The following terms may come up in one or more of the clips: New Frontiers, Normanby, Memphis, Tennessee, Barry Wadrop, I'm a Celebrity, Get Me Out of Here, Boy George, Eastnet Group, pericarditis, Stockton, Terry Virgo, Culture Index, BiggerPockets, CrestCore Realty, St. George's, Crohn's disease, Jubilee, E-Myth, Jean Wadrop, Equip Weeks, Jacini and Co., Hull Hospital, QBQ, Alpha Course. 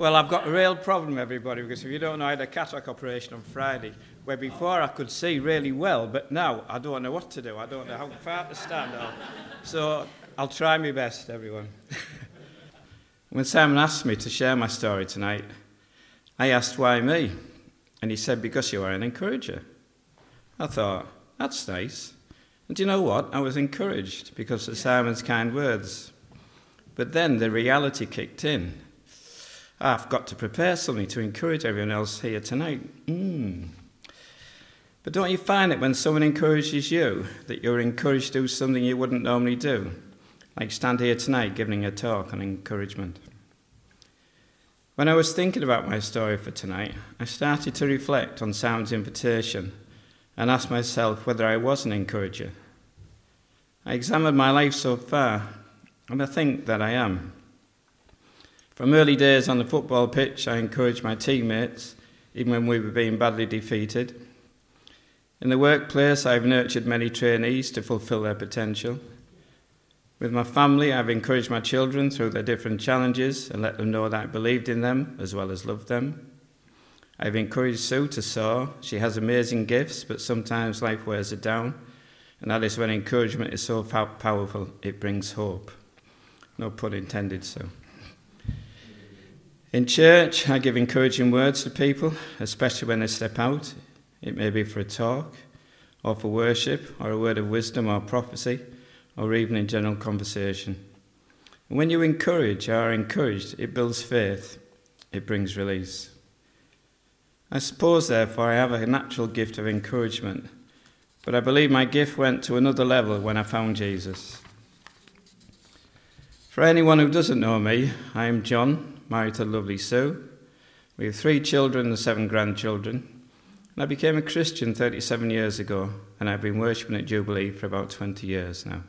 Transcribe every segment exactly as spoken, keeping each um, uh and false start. Well, I've got a real problem, everybody, because if you don't know, I had a cataract operation on Friday, where before I could see really well, but now I don't know what to do. I don't know how far to stand. I'll, so I'll try my best, everyone. When Simon asked me to share my story tonight, I asked, why me? And he said, because you are an encourager. I thought, that's nice. And do you know what? I was encouraged because of Simon's kind words. But then the reality kicked in. I've got to prepare something to encourage everyone else here tonight. Mm. But don't you find it when someone encourages you that you're encouraged to do something you wouldn't normally do? Like stand here tonight giving a talk on encouragement. When I was thinking about my story for tonight, I started to reflect on Simon's invitation and asked myself whether I was an encourager. I examined my life so far, and I think that I am. From early days on the football pitch, I encouraged my teammates, even when we were being badly defeated. In the workplace, I've nurtured many trainees to fulfil their potential. With my family, I've encouraged my children through their different challenges and let them know that I believed in them as well as loved them. I've encouraged Sue to soar. She has amazing gifts, but sometimes life wears her down, and that is when encouragement is so powerful it brings hope. No pun intended, Sue. In church, I give encouraging words to people, especially when they step out. It may be for a talk, or for worship, or a word of wisdom or prophecy, or even in general conversation. And when you encourage or are encouraged, it builds faith. It brings release. I suppose, therefore, I have a natural gift of encouragement, but I believe my gift went to another level when I found Jesus. For anyone who doesn't know me, I am John, married to lovely Sue. We have three children and seven grandchildren. And I became a Christian thirty-seven years ago, and I've been worshipping at Jubilee for about twenty years now.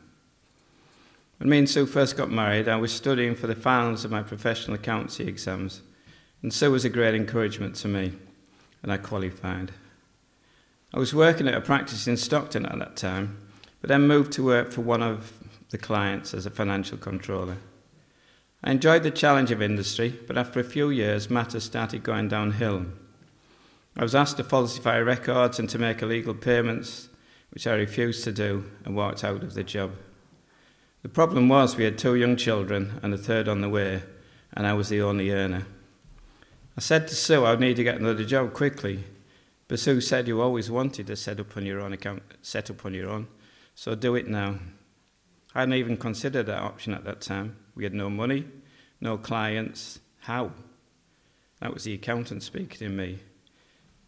When me and Sue first got married, I was studying for the finals of my professional accountancy exams, and Sue was a great encouragement to me, and I qualified. I was working at a practice in Stockton at that time, but then moved to work for one of the clients as a financial controller. I enjoyed the challenge of industry, but after a few years, matters started going downhill. I was asked to falsify records and to make illegal payments, which I refused to do and walked out of the job. The problem was we had two young children and a third on the way, and I was the only earner. I said to Sue I would need to get another job quickly, but Sue said you always wanted to set up on your own account, set up on your own, so do it now. I hadn't even considered that option at that time. We had no money, no clients. How? That was the accountant speaking in me.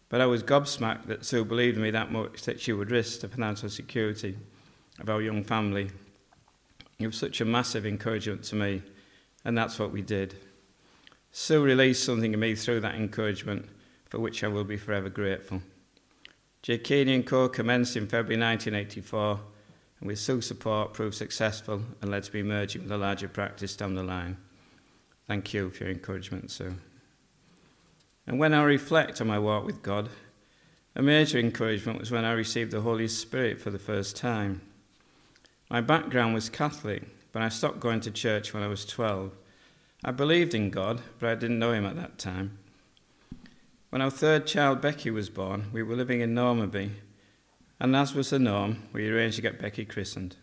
But I was gobsmacked that Sue believed in me that much that she would risk the financial security of our young family. It was such a massive encouragement to me, and that's what we did. Sue released something in me through that encouragement, for which I will be forever grateful. Jacini and Co. commenced in February nineteen eighty-four, and with Sue's support, proved successful and led to be merging with a larger practice down the line. Thank you for your encouragement, Sue. And when I reflect on my walk with God, a major encouragement was when I received the Holy Spirit for the first time. My background was Catholic, but I stopped going to church when I was twelve. I believed in God, but I didn't know him at that time. When our third child, Becky, was born, we were living in Normanby, and as was the norm, we arranged to get Becky christened.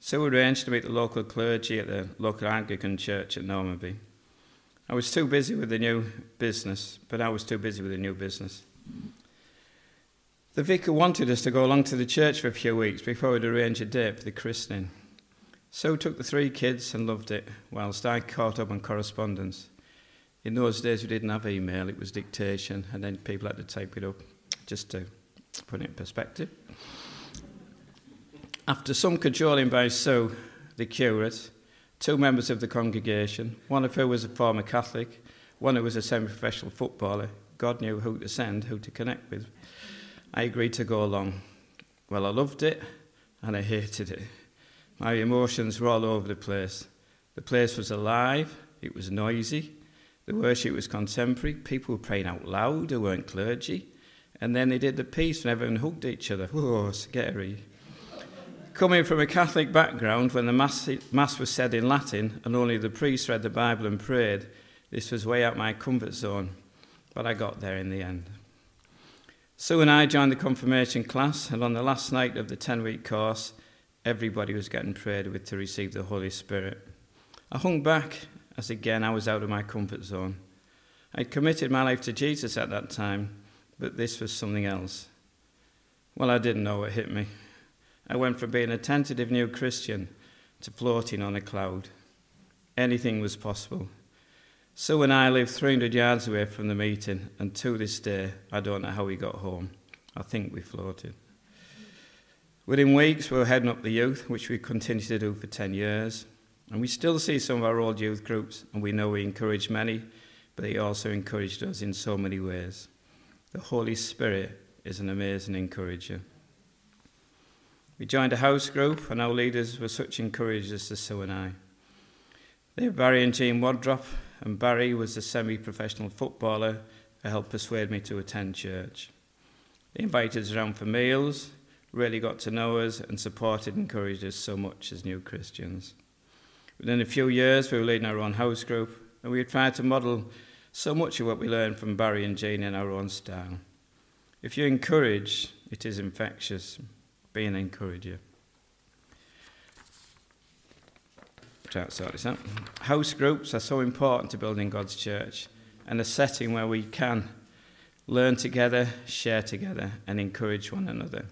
So we arranged to meet the local clergy at the local Anglican church at Normanby. I was too busy with the new business, but I was too busy with the new business. The vicar wanted us to go along to the church for a few weeks before we'd arrange a date for the christening. Sue took the three kids and loved it, whilst I caught up on correspondence. In those days we didn't have email, it was dictation, and then people had to type it up, just to put it in perspective. After some cajoling by Sue, the curate, two members of the congregation, one of who was a former Catholic, one who was a semi-professional footballer, God knew who to send, who to connect with, I agreed to go along. Well, I loved it, and I hated it. My emotions were all over the place. The place was alive, it was noisy, the worship was contemporary, people were praying out loud who weren't clergy, and then they did the peace and everyone hugged each other. Whoa, scary. Coming from a Catholic background, when the mass, mass was said in Latin and only the priest read the Bible and prayed, This was way out my comfort zone, but I got there in the end. Sue and I joined the confirmation class, and on the last night of the ten-week course, everybody was getting prayed with to receive the Holy Spirit. I hung back, as again I was out of my comfort zone. I'd committed my life to Jesus at that time, but this was something else. Well, I didn't know what hit me. I went from being a tentative new Christian to floating on a cloud. Anything was possible. Sue and I lived three hundred yards away from the meeting, and to this day, I don't know how we got home. I think we floated. Within weeks, we were heading up the youth, which we continued to do for ten years. And we still see some of our old youth groups, and we know we encourage many, but they also encouraged us in so many ways. The Holy Spirit is an amazing encourager. We joined a house group, and our leaders were such encouragers to Sue and I. They were Barry and Jean Wadrop, and Barry was a semi-professional footballer who helped persuade me to attend church. They invited us around for meals, really got to know us, and supported and encouraged us so much as new Christians. Within a few years, we were leading our own house group, and we tried to model so much of what we learned from Barry and Jean in our own style. If you encourage, it is infectious. Be an encourager. Try to sort this out. House groups are so important to building God's church, and a setting where we can learn together, share together, and encourage one another.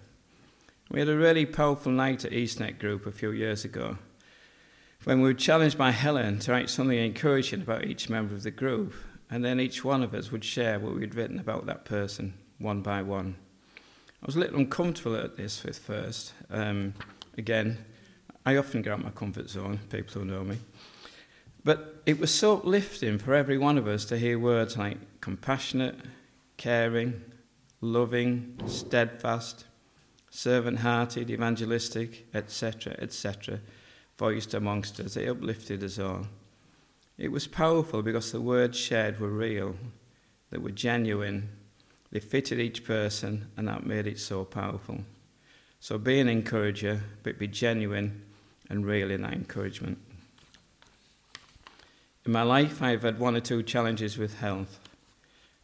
We had a really powerful night at Eastnet Group a few years ago, when we were challenged by Helen to write something encouraging about each member of the group, and then each one of us would share what we'd written about that person, one by one. I was a little uncomfortable at this at first. Um, again, I often get out of my comfort zone, people who know me. But it was so uplifting for every one of us to hear words like compassionate, caring, loving, steadfast, servant-hearted, evangelistic, et cetera, et cetera, voiced amongst us. It uplifted us all. It was powerful because the words shared were real, they were genuine, they fitted each person, and that made it so powerful. So be an encourager, but be genuine and real in that encouragement. In my life, I have had one or two challenges with health.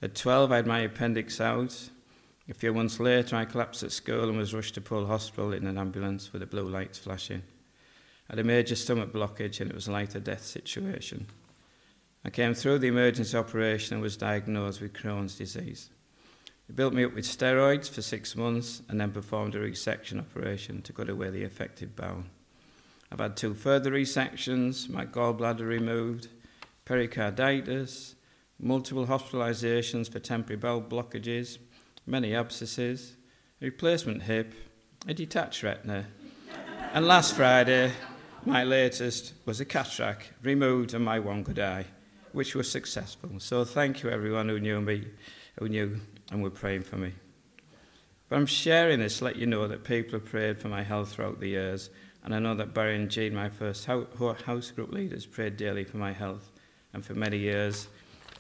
At twelve, I had my appendix out. A few months later, I collapsed at school and was rushed to Hull Hospital in an ambulance with the blue lights flashing. I had a major stomach blockage, and it was like a death situation. I came through the emergency operation and was diagnosed with Crohn's disease. They built me up with steroids for six months and then performed a resection operation to cut away the affected bowel. I've had two further resections, my gallbladder removed, pericarditis, multiple hospitalizations for temporary bowel blockages, many abscesses, a replacement hip, a detached retina, and last Friday, my latest was a cataract removed and my one good eye, which was successful. So thank you everyone who knew me, who knew and were praying for me. But I'm sharing this to let you know that people have prayed for my health throughout the years, and I know that Barry and Jean, my first house group leaders, prayed daily for my health, and for many years,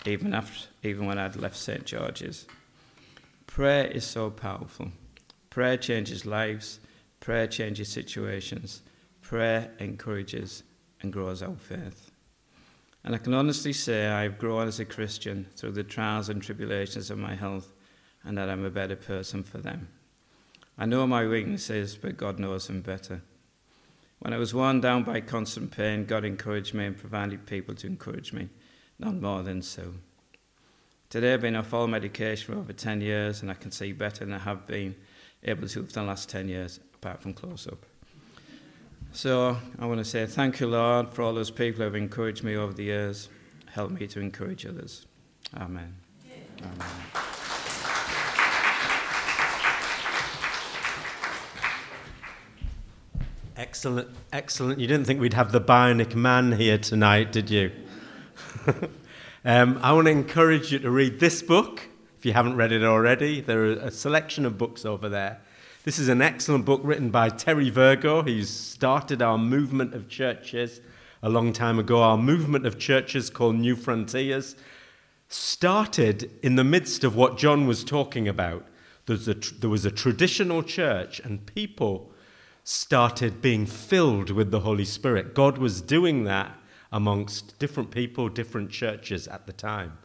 even after, even when I'd left Saint George's. Prayer is so powerful. Prayer changes lives. Prayer changes situations. Prayer encourages and grows our faith. And I can honestly say I have grown as a Christian through the trials and tribulations of my health, and that I'm a better person for them. I know my weaknesses, but God knows them better. When I was worn down by constant pain, God encouraged me and provided people to encourage me, none more than so. Today I've been off all medication for over ten years, and I can see better than I have been able to for the last ten years. Apart from close-up. So I want to say thank you, Lord, for all those people who have encouraged me over the years. Help me to encourage others. Amen. Yeah. Amen. Excellent, excellent. You didn't think we'd have the bionic man here tonight, did you? um, I want to encourage you to read this book, if you haven't read it already. There are a selection of books over there. This is an excellent book written by Terry Virgo, who's started our movement of churches a long time ago. Our movement of churches called New Frontiers started in the midst of what John was talking about. There's a, there was a traditional church, and people started being filled with the Holy Spirit. God was doing that amongst different people, different churches at the time.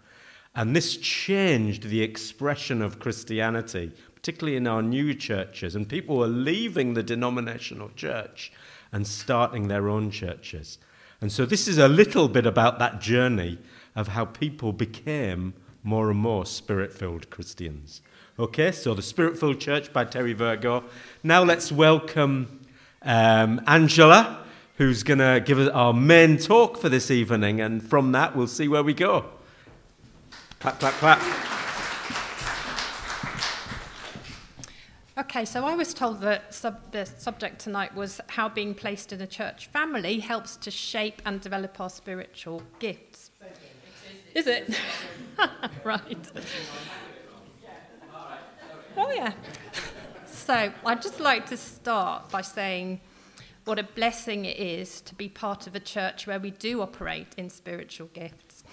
And this changed the expression of Christianity, particularly in our new churches. And people were leaving the denominational church and starting their own churches. And so this is a little bit about that journey of how people became more and more Spirit-filled Christians. Okay, so the Spirit-filled Church by Terry Virgo. Now let's welcome um, Angela, who's going to give us our main talk for this evening. And from that, we'll see where we go. Clap, clap, clap. Okay, so I was told that sub- the subject tonight was how being placed in a church family helps to shape and develop our spiritual gifts. Is it? Right. Oh, yeah. So I'd just like to start by saying what a blessing it is to be part of a church where we do operate in spiritual gifts.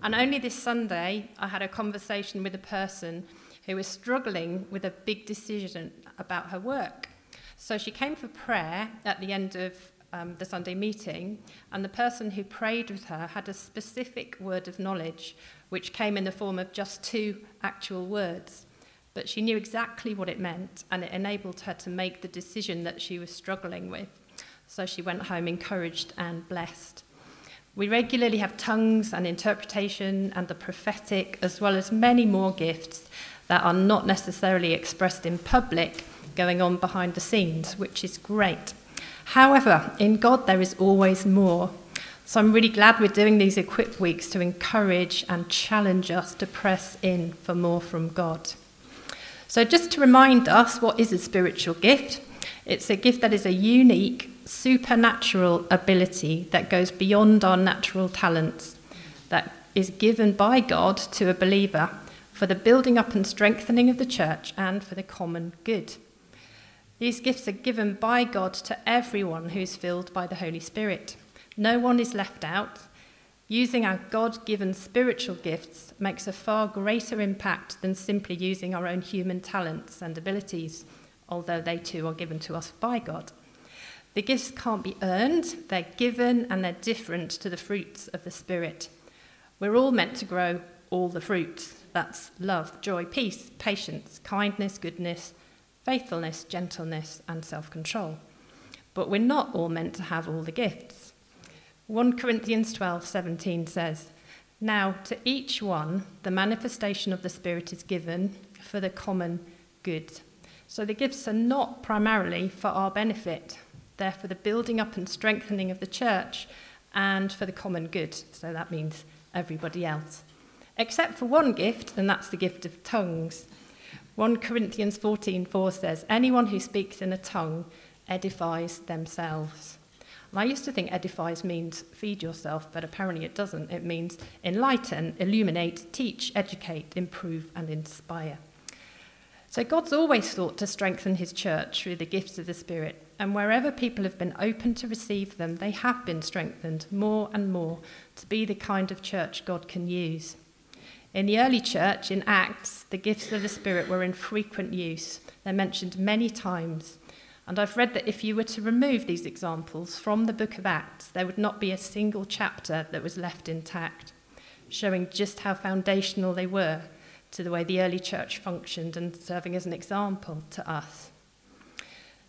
And only this Sunday, I had a conversation with a person who was struggling with a big decision about her work. So she came for prayer at the end of um, the Sunday meeting, and the person who prayed with her had a specific word of knowledge, which came in the form of just two actual words. But she knew exactly what it meant, and it enabled her to make the decision that she was struggling with. So she went home encouraged and blessed. We regularly have tongues and interpretation and the prophetic, as well as many more gifts that are not necessarily expressed in public, going on behind the scenes, which is great. However, in God there is always more. So I'm really glad we're doing these Equip Weeks to encourage and challenge us to press in for more from God. So just to remind us, what is a spiritual gift? It's a gift that is a unique, supernatural ability that goes beyond our natural talents, that is given by God to a believer for the building up and strengthening of the church and for the common good. These gifts are given by God to everyone who is filled by the Holy Spirit. No one is left out. Using our God-given spiritual gifts makes a far greater impact than simply using our own human talents and abilities, although they too are given to us by God. The gifts can't be earned, they're given, and they're different to the fruits of the Spirit. We're all meant to grow all the fruits. That's love, joy, peace, patience, kindness, goodness, faithfulness, gentleness, and self-control. But we're not all meant to have all the gifts. First Corinthians twelve seventeen says, "Now to each one the manifestation of the Spirit is given for the common good." So the gifts are not primarily for our benefit. They're for the building up and strengthening of the church and for the common good. So that means everybody else. Except for one gift, and that's the gift of tongues. First Corinthians fourteen four says, "Anyone who speaks in a tongue edifies themselves." I used to think edifies means feed yourself, but apparently it doesn't. It means enlighten, illuminate, teach, educate, improve, and inspire. So God's always sought to strengthen his church through the gifts of the Spirit, and wherever people have been open to receive them, they have been strengthened more and more to be the kind of church God can use. In the early church, in Acts, the gifts of the Spirit were in frequent use. They're mentioned many times. And I've read that if you were to remove these examples from the book of Acts, there would not be a single chapter that was left intact, showing just how foundational they were to the way the early church functioned and serving as an example to us.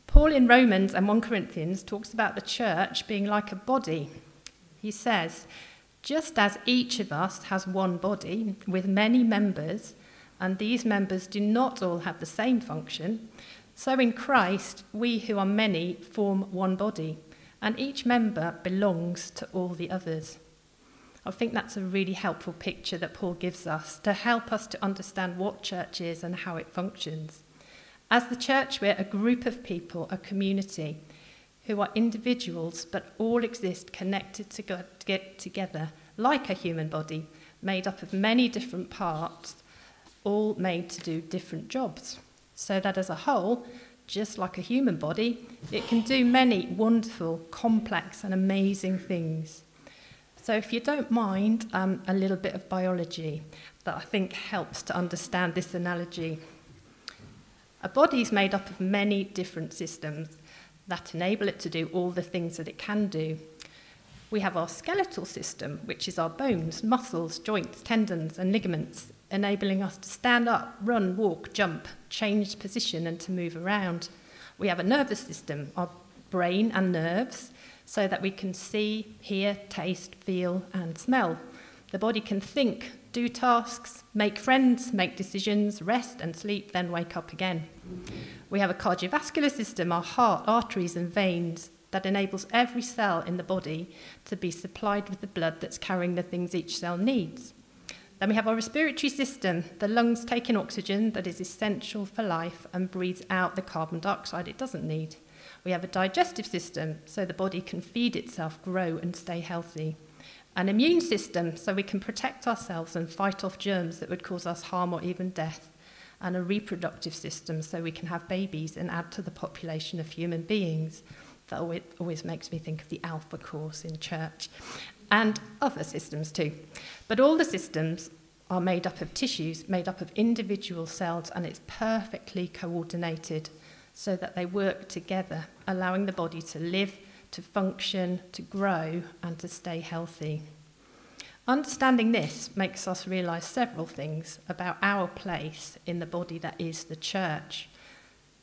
Paul in Romans and First Corinthians talks about the church being like a body. He says, "Just as each of us has one body with many members, and these members do not all have the same function, so in Christ, we who are many form one body, and each member belongs to all the others." I think that's a really helpful picture that Paul gives us to help us to understand what church is and how it functions. As the church, we're a group of people, a community, who are individuals but all exist connected to get together like a human body, made up of many different parts, all made to do different jobs. So that as a whole, just like a human body, it can do many wonderful, complex and amazing things. So if you don't mind, um, a little bit of biology that I think helps to understand this analogy. A body is made up of many different systems that enable it to do all the things that it can do. We have our skeletal system, which is our bones, muscles, joints, tendons, and ligaments, enabling us to stand up, run, walk, jump, change position, and to move around. We have a nervous system, our brain and nerves, so that we can see, hear, taste, feel, and smell. The body can think, do tasks, make friends, make decisions, rest and sleep, then wake up again. We have a cardiovascular system, our heart, arteries, and veins, that enables every cell in the body to be supplied with the blood that's carrying the things each cell needs. Then we have our respiratory system. The lungs take in oxygen that is essential for life and breathes out the carbon dioxide it doesn't need. We have a digestive system, so the body can feed itself, grow, and stay healthy. An immune system, so we can protect ourselves and fight off germs that would cause us harm or even death. And a reproductive system, so we can have babies and add to the population of human beings. That always, always makes me think of the Alpha Course in church, and other systems too. But all the systems are made up of tissues, made up of individual cells, and it's perfectly coordinated so that they work together, allowing the body to live, to function, to grow, and to stay healthy. Understanding this makes us realise several things about our place in the body that is the church.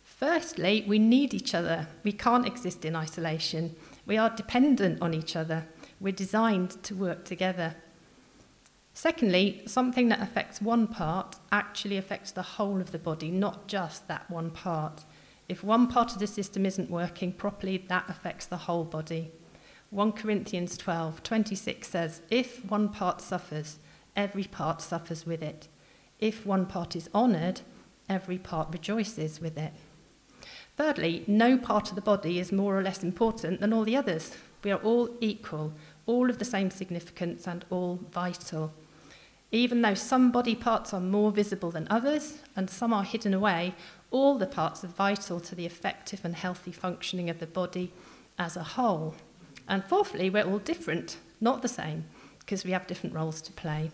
Firstly, we need each other. We can't exist in isolation. We are dependent on each other. We're designed to work together. Secondly, something that affects one part actually affects the whole of the body, not just that one part. If one part of the system isn't working properly, that affects the whole body. First Corinthians twelve twenty-six says, if one part suffers, every part suffers with it. If one part is honoured, every part rejoices with it. Thirdly, no part of the body is more or less important than all the others. We are all equal, all of the same significance, and all vital. Even though some body parts are more visible than others, and some are hidden away, all the parts are vital to the effective and healthy functioning of the body as a whole. And fourthly, we're all different, not the same, because we have different roles to play.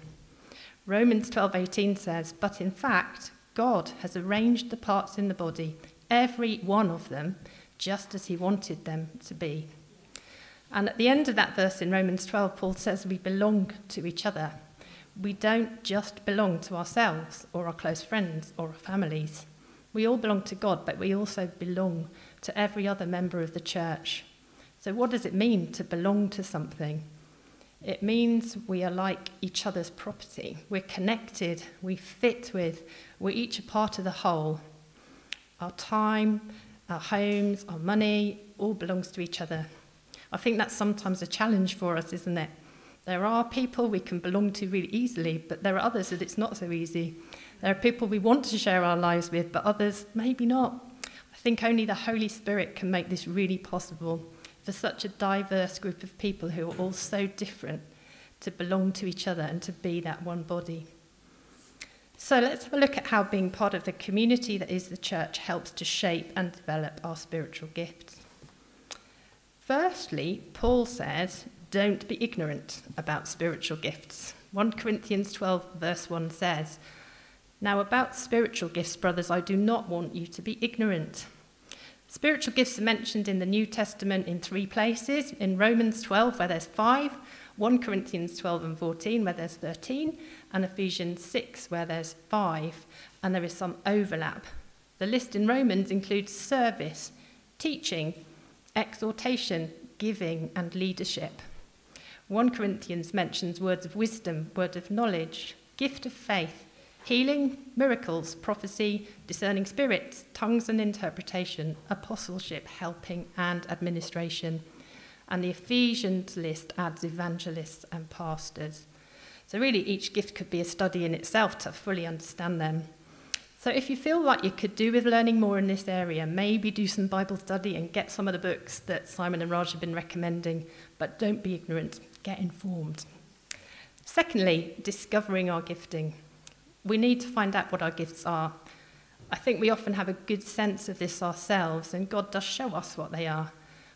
Romans twelve eighteen says, but in fact, God has arranged the parts in the body, every one of them, just as he wanted them to be. And at the end of that verse in Romans twelve, Paul says we belong to each other. We don't just belong to ourselves or our close friends or our families. We all belong to God, but we also belong to every other member of the church. So what does it mean to belong to something? It means we are like each other's property. We're connected, we fit with, we're each a part of the whole. Our time, our homes, our money, all belongs to each other. I think that's sometimes a challenge for us, isn't it? There are people we can belong to really easily, but there are others that it's not so easy. There are people we want to share our lives with, but others maybe not. I think only the Holy Spirit can make this really possible for such a diverse group of people who are all so different to belong to each other and to be that one body. So let's have a look at how being part of the community that is the church helps to shape and develop our spiritual gifts. Firstly, Paul says, don't be ignorant about spiritual gifts. First Corinthians twelve verse one says, now about spiritual gifts, brothers, I do not want you to be ignorant. Spiritual gifts are mentioned in the New Testament in three places, in Romans twelve where there's five, First Corinthians twelve and fourteen, where there's thirteen, and Ephesians six, where there's five, and there is some overlap. The list in Romans includes service, teaching, exhortation, giving, and leadership. First Corinthians mentions words of wisdom, word of knowledge, gift of faith, healing, miracles, prophecy, discerning spirits, tongues and interpretation, apostleship, helping, and administration. And the Ephesians list adds evangelists and pastors. So really, each gift could be a study in itself to fully understand them. So if you feel like you could do with learning more in this area, maybe do some Bible study and get some of the books that Simon and Raj have been recommending, but don't be ignorant, get informed. Secondly, discovering our gifting. We need to find out what our gifts are. I think we often have a good sense of this ourselves, and God does show us what they are.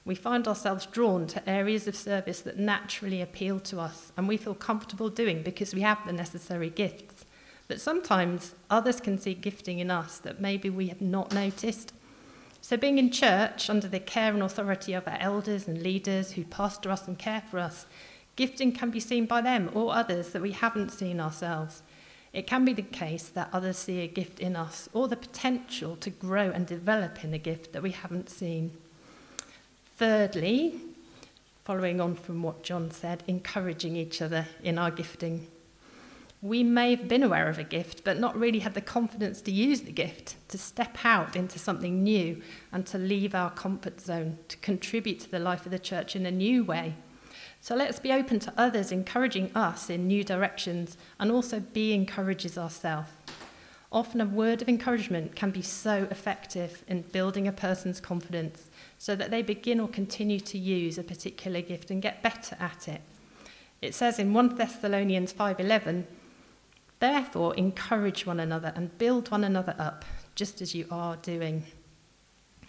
We find ourselves drawn to areas of service that naturally appeal to us and we feel comfortable doing because we have the necessary gifts. But sometimes others can see gifting in us that maybe we have not noticed. So being in church under the care and authority of our elders and leaders who pastor us and care for us, gifting can be seen by them or others that we haven't seen ourselves. It can be the case that others see a gift in us or the potential to grow and develop in a gift that we haven't seen. Thirdly, following on from what John said, encouraging each other in our gifting. We may have been aware of a gift, but not really had the confidence to use the gift, to step out into something new and to leave our comfort zone, to contribute to the life of the church in a new way. So let's be open to others encouraging us in new directions and also be encouragers ourselves. Often a word of encouragement can be so effective in building a person's confidence so that they begin or continue to use a particular gift and get better at it. It says in First Thessalonians five eleven, "Therefore, encourage one another and build one another up, just as you are doing."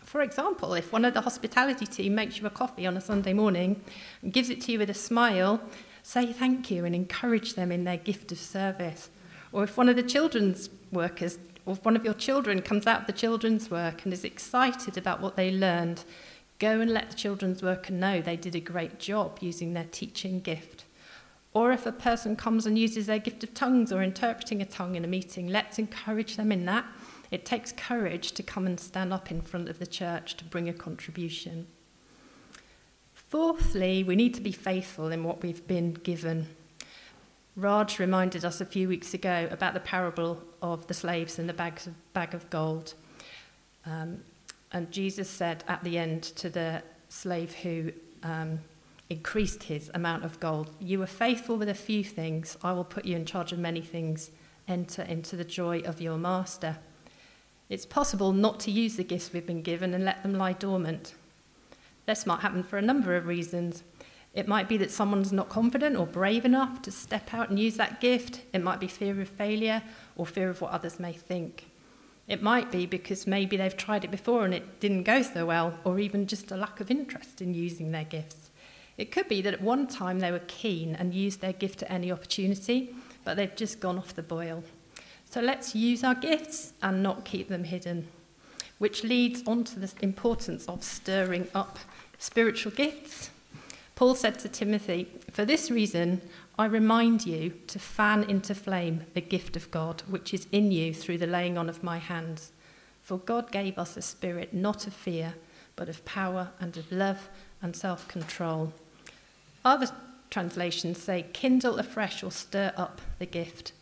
For example, if one of the hospitality team makes you a coffee on a Sunday morning and gives it to you with a smile, say thank you and encourage them in their gift of service. Or if one of the children's workers, or if one of your children comes out of the children's work and is excited about what they learned, go and let the children's worker know they did a great job using their teaching gift. Or if a person comes and uses their gift of tongues or interpreting a tongue in a meeting, let's encourage them in that. It takes courage to come and stand up in front of the church to bring a contribution. Fourthly, we need to be faithful in what we've been given. Raj reminded us a few weeks ago about the parable of the slaves and the bags of, bag of gold. Um, and Jesus said at the end to the slave who... Um, increased his amount of gold, "You were faithful with a few things, I will put you in charge of many things. Enter into the joy of your master." It's possible not to use the gifts we've been given and let them lie dormant. This might happen for a number of reasons. It might be that someone's not confident or brave enough to step out and use that gift. It might be fear of failure or fear of what others may think. It might be because maybe they've tried it before and it didn't go so well, or even just a lack of interest in using their gifts. It could be that at one time they were keen and used their gift at any opportunity, but they've just gone off the boil. So let's use our gifts and not keep them hidden, which leads on to the importance of stirring up spiritual gifts. Paul said to Timothy, "For this reason, I remind you to fan into flame the gift of God, which is in you through the laying on of my hands. For God gave us a spirit not of fear, but of power and of love and self-control." Other translations say, "Kindle afresh or stir up the gift."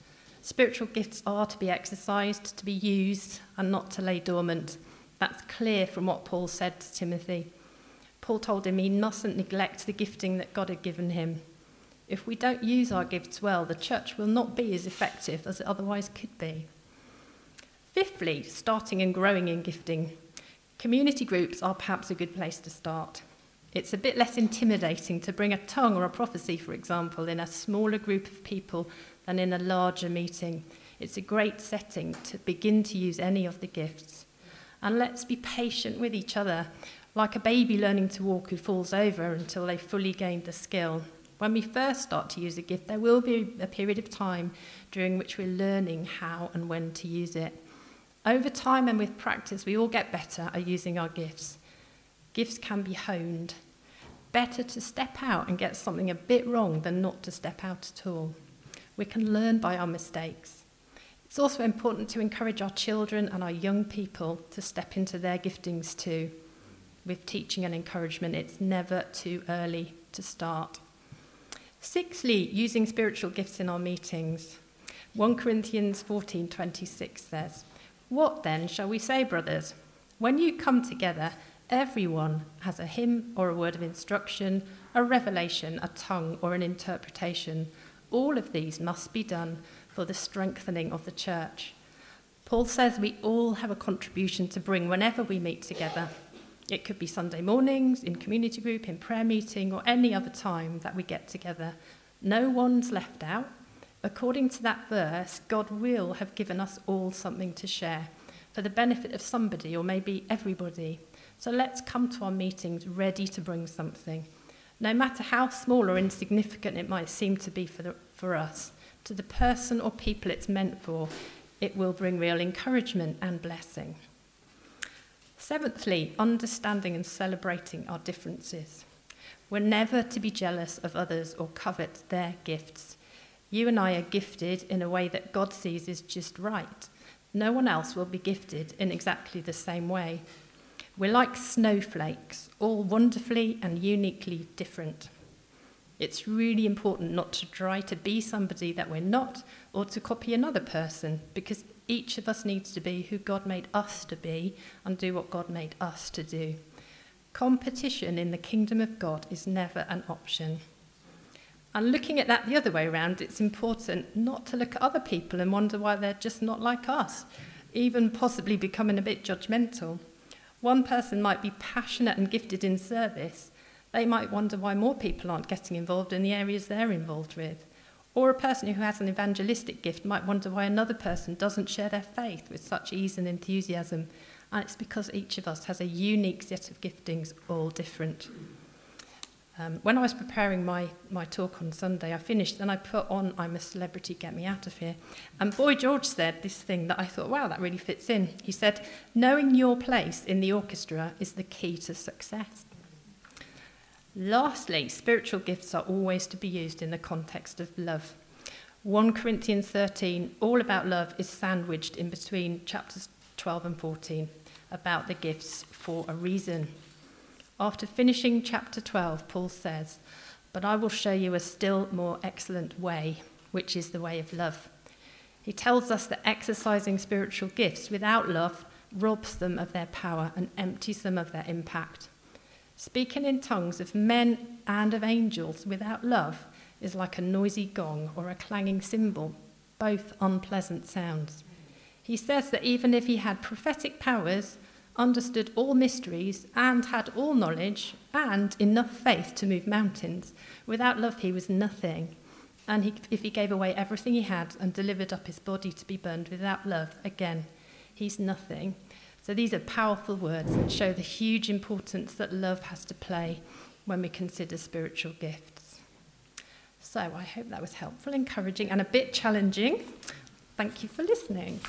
Spiritual gifts are to be exercised, to be used, and not to lay dormant. That's clear from what Paul said to Timothy. Paul told him he mustn't neglect the gifting that God had given him. If we don't use our gifts well, the church will not be as effective as it otherwise could be. Fifthly, starting and growing in gifting. Community groups are perhaps a good place to start. It's a bit less intimidating to bring a tongue or a prophecy, for example, in a smaller group of people than in a larger meeting. It's a great setting to begin to use any of the gifts. And let's be patient with each other, like a baby learning to walk who falls over until they fully gain the skill. When we first start to use a gift, there will be a period of time during which we're learning how and when to use it. Over time and with practice, we all get better at using our gifts. Gifts can be honed. Better to step out and get something a bit wrong than not to step out at all. We can learn by our mistakes. It's also important to encourage our children and our young people to step into their giftings too. With teaching and encouragement, it's never too early to start. Sixthly, using spiritual gifts in our meetings. First Corinthians fourteen twenty-six says, "What then shall we say, brothers? When you come together, everyone has a hymn or a word of instruction, a revelation, a tongue, or an interpretation. All of these must be done for the strengthening of the church." Paul says we all have a contribution to bring whenever we meet together. It could be Sunday mornings, in community group, in prayer meeting, or any other time that we get together. No one's left out. According to that verse, God will have given us all something to share for the benefit of somebody or maybe everybody. So let's come to our meetings ready to bring something, no matter how small or insignificant it might seem to be for, the, for us. To the person or people it's meant for, it will bring real encouragement and blessing. Seventhly, understanding and celebrating our differences. We're never to be jealous of others or covet their gifts. You and I are gifted in a way that God sees is just right. No one else will be gifted in exactly the same way. We're like snowflakes, all wonderfully and uniquely different. It's really important not to try to be somebody that we're not or to copy another person, because each of us needs to be who God made us to be and do what God made us to do. Competition in the kingdom of God is never an option. And looking at that the other way around, it's important not to look at other people and wonder why they're just not like us, even possibly becoming a bit judgmental. One person might be passionate and gifted in service. They might wonder why more people aren't getting involved in the areas they're involved with. Or a person who has an evangelistic gift might wonder why another person doesn't share their faith with such ease and enthusiasm. And it's because each of us has a unique set of giftings, all different. Um, when I was preparing my, my talk on Sunday, I finished and I put on I'm a Celebrity, Get Me Out of Here. And Boy George said this thing that I thought, wow, that really fits in. He said, knowing your place in the orchestra is the key to success. Lastly, spiritual gifts are always to be used in the context of love. First Corinthians thirteen, all about love, is sandwiched in between chapters twelve and fourteen about the gifts for a reason. After finishing chapter twelve, Paul says, but I will show you a still more excellent way, which is the way of love. He tells us that exercising spiritual gifts without love robs them of their power and empties them of their impact. Speaking in tongues of men and of angels without love is like a noisy gong or a clanging cymbal, both unpleasant sounds. He says that even if he had prophetic powers, understood all mysteries, and had all knowledge, and enough faith to move mountains, without love he was nothing. And he, if he gave away everything he had and delivered up his body to be burned without love, again, he's nothing. So these are powerful words that show the huge importance that love has to play when we consider spiritual gifts. So I hope that was helpful, encouraging, and a bit challenging. Thank you for listening.